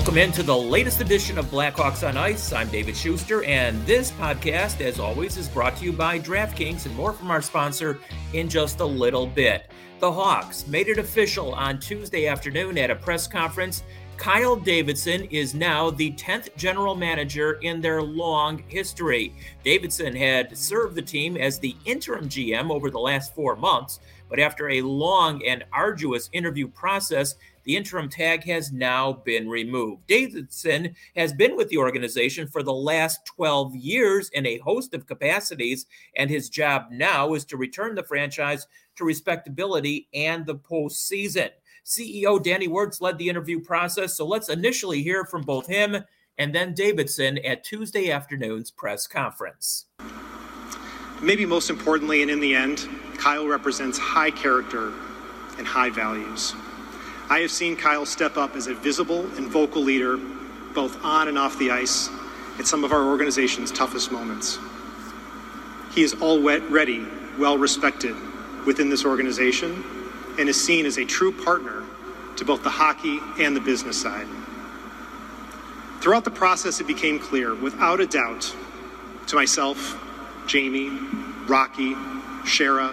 Welcome into the latest edition of Blackhawks on Ice. I'm David Schuster, and this podcast, as always, is brought to you by DraftKings and more from our sponsor in just a little bit. The Hawks made it official on Tuesday afternoon at a press conference. Kyle Davidson is now the 10th general manager in their long history. Davidson had served the team as the interim GM over the last 4 months, but after a long and arduous interview process, the interim tag has now been removed. Davidson has been with the organization for the last 12 years in a host of capacities, and his job now is to return the franchise to respectability and the postseason. CEO Danny Wirtz led the interview process, so let's initially hear from both him and then Davidson at Tuesday afternoon's press conference. Maybe most importantly, and in the end, Kyle represents high character and high values. I have seen Kyle step up as a visible and vocal leader, both on and off the ice, at some of our organization's toughest moments. He is already well-respected within this organization and is seen as a true partner to both the hockey and the business side. Throughout the process, it became clear, without a doubt, to myself, Jamie, Rocky, Shara,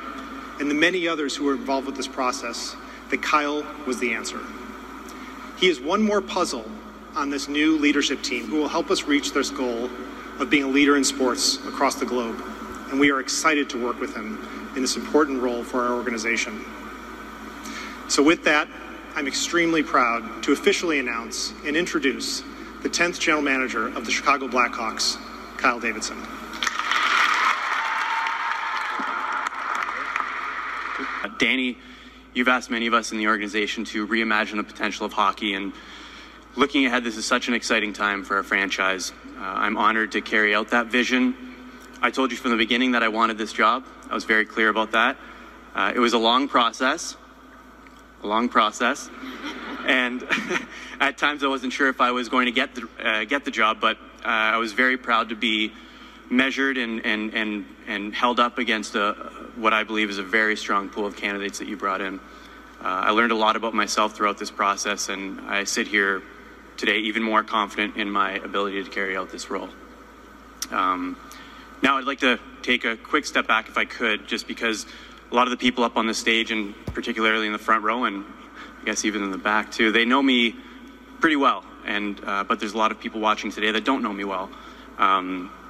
and the many others who were involved with this process, that Kyle was the answer. He is one more puzzle on this new leadership team who will help us reach this goal of being a leader in sports across the globe, and we are excited to work with him in this important role for our organization. So with that, I'm extremely proud to officially announce and introduce the 10th general manager of the Chicago Blackhawks, Kyle Davidson. Danny, you've asked many of us in the organization to reimagine the potential of hockey, and looking ahead, this is such an exciting time for our franchise. I'm honored to carry out that vision. I told you from the beginning that I wanted this job. I was very clear about that. It was a long process. And at times I wasn't sure if I was going to get the job, but I was very proud to be measured and held up against what I believe is a very strong pool of candidates that you brought in. I learned a lot about myself throughout this process, and I sit here today even more confident in my ability to carry out this role. Now I'd like to take a quick step back if I could, just because a lot of the people up on the stage, and particularly in the front row, and I guess even in the back too, they know me pretty well, and but there's a lot of people watching today that don't know me well.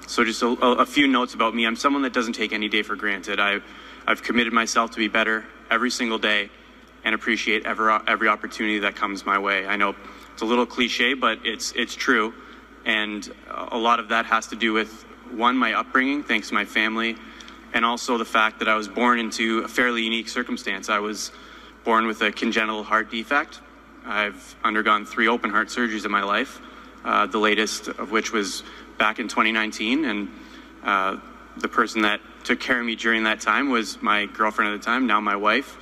So just a few notes about me. I'm someone that doesn't take any day for granted. I've committed myself to be better every single day and appreciate every opportunity that comes my way. I know it's a little cliche, but it's true, and a lot of that has to do with, one, my upbringing, thanks to my family, and also the fact that I was born into a fairly unique circumstance. I was born with a congenital heart defect. I've undergone 3 open heart surgeries in my life, the latest of which was back in 2019. And the person that took care of me during that time was my girlfriend at the time, now my wife.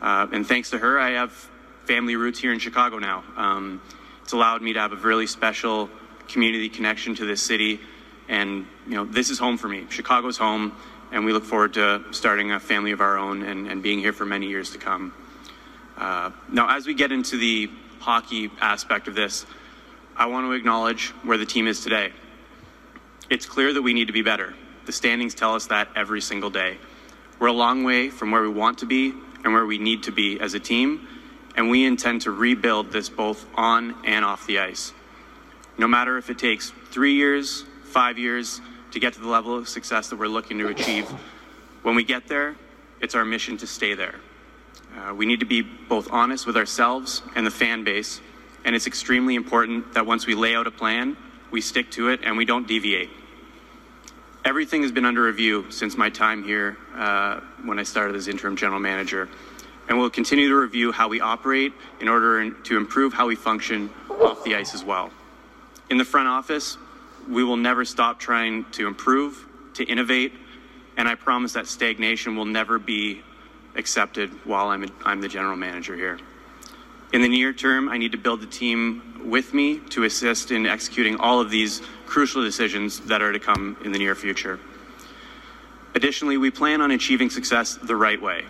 And thanks to her, I have family roots here in Chicago now. It's allowed me to have a really special community connection to this city. And, you know, this is home for me. Chicago's home. And we look forward to starting a family of our own and being here for many years to come. Now, as we get into the hockey aspect of this, I want to acknowledge where the team is today. It's clear that we need to be better. The standings tell us that every single day. We're a long way from where we want to be and where we need to be as a team, and we intend to rebuild this both on and off the ice. No matter if it takes 3 years, 5 years, to get to the level of success that we're looking to achieve. When we get there, it's our mission to stay there. We need to be both honest with ourselves and the fan base, and it's extremely important that once we lay out a plan, we stick to it and we don't deviate. Everything has been under review since my time here when I started as interim general manager, and we'll continue to review how we operate in order to improve how we function off the ice as well. In the front office, we will never stop trying to improve, to innovate, and I promise that stagnation will never be accepted while I'm the general manager here. In the near term, I need to build the team with me to assist in executing all of these crucial decisions that are to come in the near future. Additionally, we plan on achieving success the right way.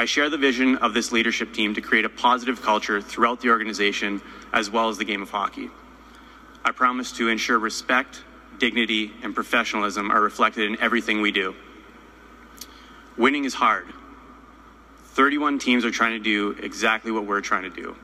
I share the vision of this leadership team to create a positive culture throughout the organization as well as the game of hockey. I promise to ensure respect, dignity, and professionalism are reflected in everything we do. Winning is hard. 31 teams are trying to do exactly what we're trying to do.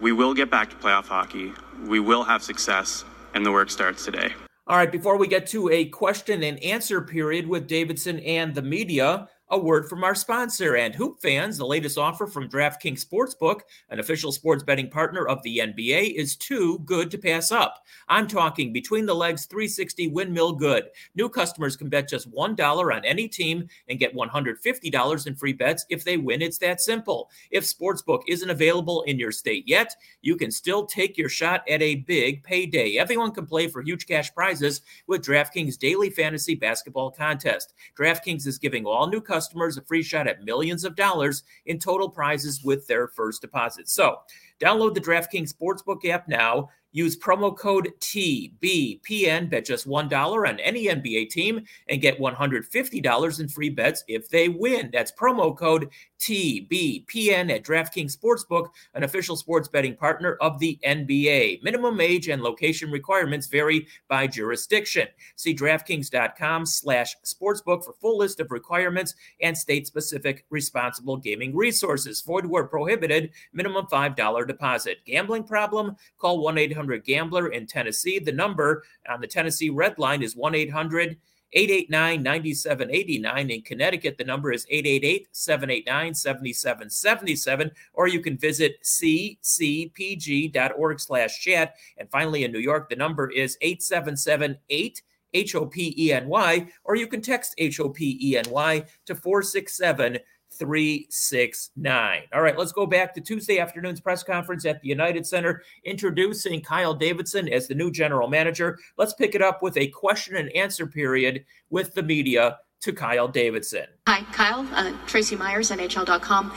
We will get back to playoff hockey. We will have success, and the work starts today. All right, before we get to a question and answer period with Davidson and the media, a word from our sponsor. And Hoop Fans, the latest offer from DraftKings Sportsbook, an official sports betting partner of the NBA, is too good to pass up. I'm talking between the legs 360 windmill good. New customers can bet just $1 on any team and get $150 in free bets if they win. It's that simple. If Sportsbook isn't available in your state yet, you can still take your shot at a big payday. Everyone can play for huge cash prizes with DraftKings Daily Fantasy Basketball Contest. DraftKings is giving all new customers a free shot at millions of dollars in total prizes with their first deposit. So download the DraftKings Sportsbook app now. Use promo code TBPN, bet just $1 on any NBA team, and get $150 in free bets if they win. That's promo code TBPN at DraftKings Sportsbook, an official sports betting partner of the NBA. Minimum age and location requirements vary by jurisdiction. See DraftKings.com/sportsbook for full list of requirements and state-specific responsible gaming resources. Void where prohibited, minimum $5 deposit. Gambling problem? Call 1-800 Gambler in Tennessee. The number on the Tennessee Red Line is 1-800-889-9789. In Connecticut, the number is 888-789-7777, or you can visit ccpg.org/chat. And finally, in New York, the number is 877-8 HOPENY, or you can text HOPENY to 467-369. All right, let's go back to Tuesday afternoon's press conference at the United Center, introducing Kyle Davidson as the new general manager. Let's pick it up with a question and answer period with the media to Kyle Davidson. Hi, Kyle. Tracy Myers, NHL.com.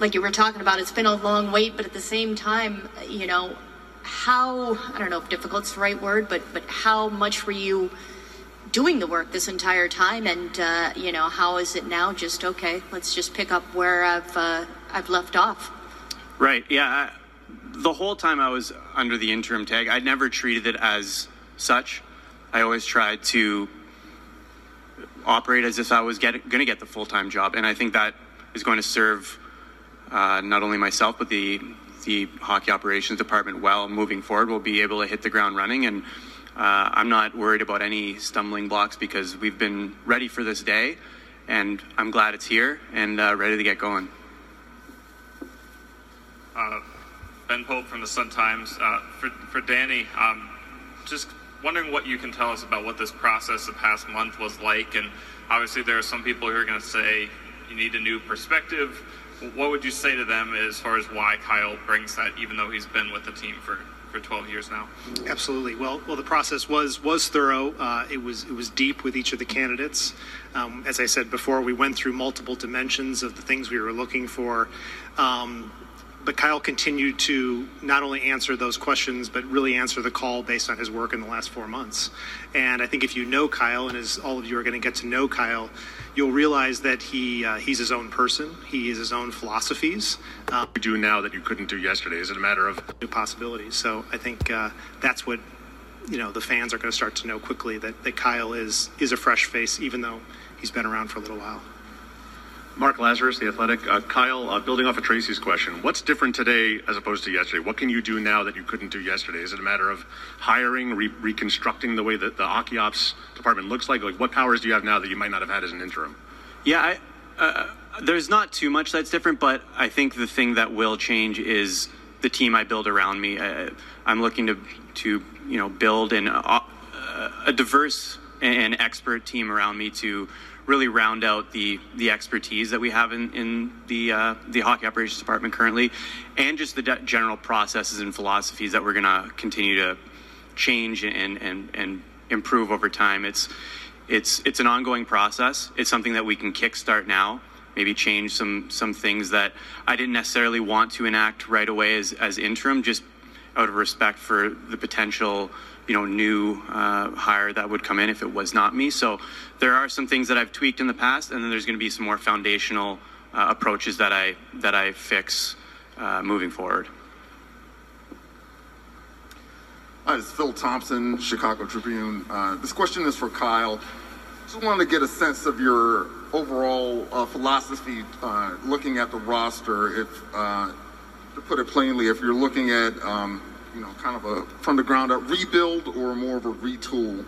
Like you were talking about, it's been a long wait, but at the same time, you know, how, I don't know if difficult's the right word, but how much were you doing the work this entire time, and you know, how is it now just, okay, let's just pick up where I've left off? Right, yeah. The whole time I was under the interim tag, I never treated it as such. I always tried to operate as if I was going to get the full-time job, and I think that is going to serve not only myself but the hockey operations department well moving forward. We'll be able to hit the ground running, and I'm not worried about any stumbling blocks because we've been ready for this day, and I'm glad it's here and ready to get going. Ben Pope from the Sun-Times. For Danny, just wondering what you can tell us about what this process the past month was like, and obviously there are some people who are going to say you need a new perspective. What would you say to them as far as why Kyle brings that, even though he's been with the team for 12 years now? Absolutely. Well, the process was thorough. It was deep with each of the candidates. As I said before, we went through multiple dimensions of the things we were looking for. But Kyle continued to not only answer those questions, but really answer the call based on his work in the last 4 months. And I think if you know Kyle, and as all of you are going to get to know Kyle, you'll realize that he's his own person. He is his own philosophies. What do you do now that you couldn't do yesterday? Is it a matter of new possibilities? So I think that's what, you know, the fans are going to start to know quickly, that Kyle is a fresh face, even though he's been around for a little while. Mark Lazarus, The Athletic. Kyle, building off of Tracy's question, what's different today as opposed to yesterday? What can you do now that you couldn't do yesterday? Is it a matter of hiring, reconstructing the way that the hockey ops department looks like? Like, what powers do you have now that you might not have had as an interim? Yeah, there's not too much that's different, but I think the thing that will change is the team I build around me. I'm looking to you know, build a diverse and expert team around me to really round out the expertise that we have in the hockey operations department currently, and just the general processes and philosophies that we're going to continue to change and improve over time. It's an ongoing process. It's something that we can kickstart now, maybe change some things that I didn't necessarily want to enact right away as interim, just out of respect for the potential, you know, new hire that would come in if it was not me. So there are some things that I've tweaked in the past, and then there's going to be some more foundational approaches that I fix moving forward. Hi, this is Phil Thompson, Chicago Tribune. This question is for Kyle. Just wanted to get a sense of your overall philosophy looking at the roster. If to put it plainly, if you're looking at kind of a from the ground up rebuild or more of a retool.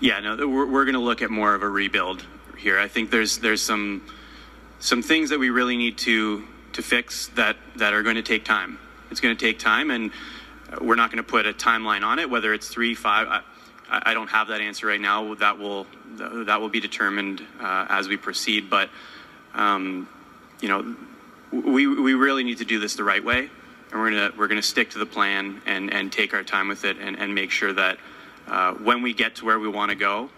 Yeah, no, we're going to look at more of a rebuild here. I think there's some things that we really need to fix that are going to take time. It's going to take time, and we're not going to put a timeline on it, whether it's 3, 5. I don't have that answer right now. That will be determined as we proceed. But we really need to do this the right way, and we're gonna stick to the plan and take our time with it and make sure that when we get to where we want to go,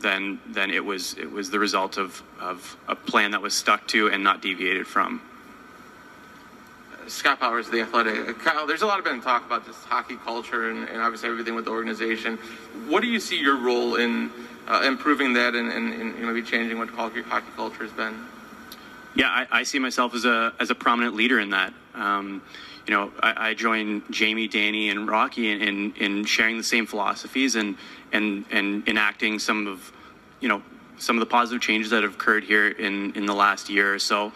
then it was the result of a plan that was stuck to and not deviated from. Scott Powers, The Athletic. Kyle, there's a lot of been talk about this hockey culture and obviously everything with the organization. What do you see your role in improving that and maybe changing what hockey culture has been? Yeah, I see myself as a prominent leader in that. I join Jamie, Danny, and Rocky in sharing the same philosophies and enacting some of the positive changes that have occurred here in the last year or so.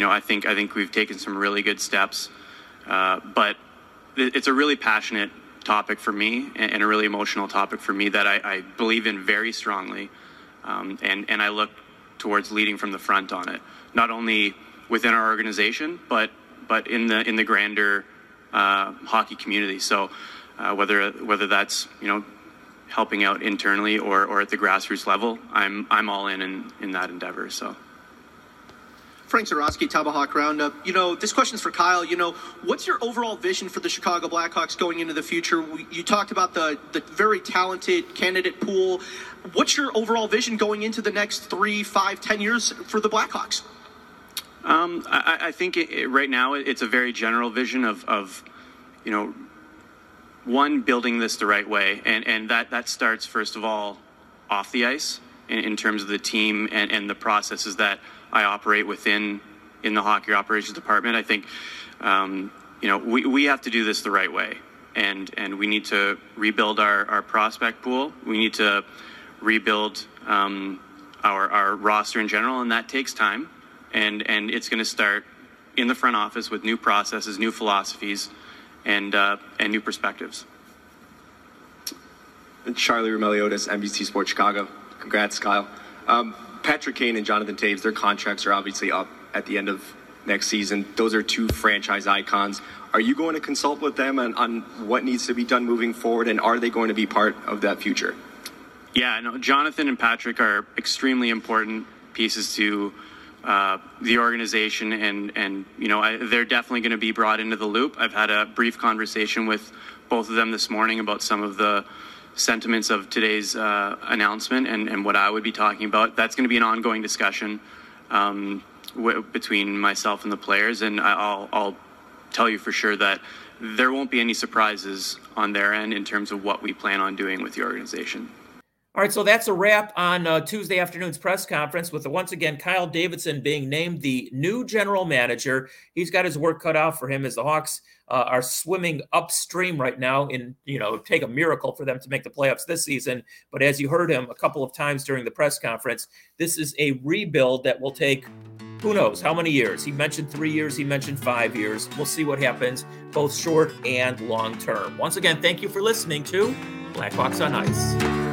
I think we've taken some really good steps, but it's a really passionate topic for me and a really emotional topic for me that I believe in very strongly, and I look towards leading from the front on it, not only within our organization but in the grander hockey community. So whether that's helping out internally or at the grassroots level, I'm all in that endeavor. So. Frank Zerowski, Tomahawk Roundup. This question's for Kyle. What's your overall vision for the Chicago Blackhawks going into the future? You talked about the very talented candidate pool. What's your overall vision going into the next 3, 5, 10 years for the Blackhawks? I think right now it's a very general vision of one, building this the right way. And that starts, first of all, off the ice in terms of the team and the processes that I operate within in the hockey operations department. I think we have to do this the right way, and we need to rebuild our prospect pool. We need to rebuild our roster in general, and that takes time. And it's going to start in the front office with new processes, new philosophies, and new perspectives. Charlie Romeliotis, NBC Sports Chicago. Congrats, Kyle. Patrick Kane and Jonathan Taves, their contracts are obviously up at the end of next season. Those are two franchise icons. Are you going to consult with them on what needs to be done moving forward, and are they going to be part of that future? Yeah, no, Jonathan and Patrick are extremely important pieces to the organization, and they're definitely going to be brought into the loop. I've had a brief conversation with both of them this morning about some of the sentiments of today's announcement and what I would be talking about. That's going to be an ongoing discussion between myself and the players, and I'll tell you for sure that there won't be any surprises on their end in terms of what we plan on doing with the organization. All right, so that's a wrap on Tuesday afternoon's press conference with, once again, Kyle Davidson being named the new general manager. He's got his work cut out for him as the Hawks are swimming upstream right now. Take a miracle for them to make the playoffs this season. But as you heard him a couple of times during the press conference, this is a rebuild that will take who knows how many years. He mentioned 3 years. He mentioned 5 years. We'll see what happens, both short and long term. Once again, thank you for listening to Blackhawks on Ice.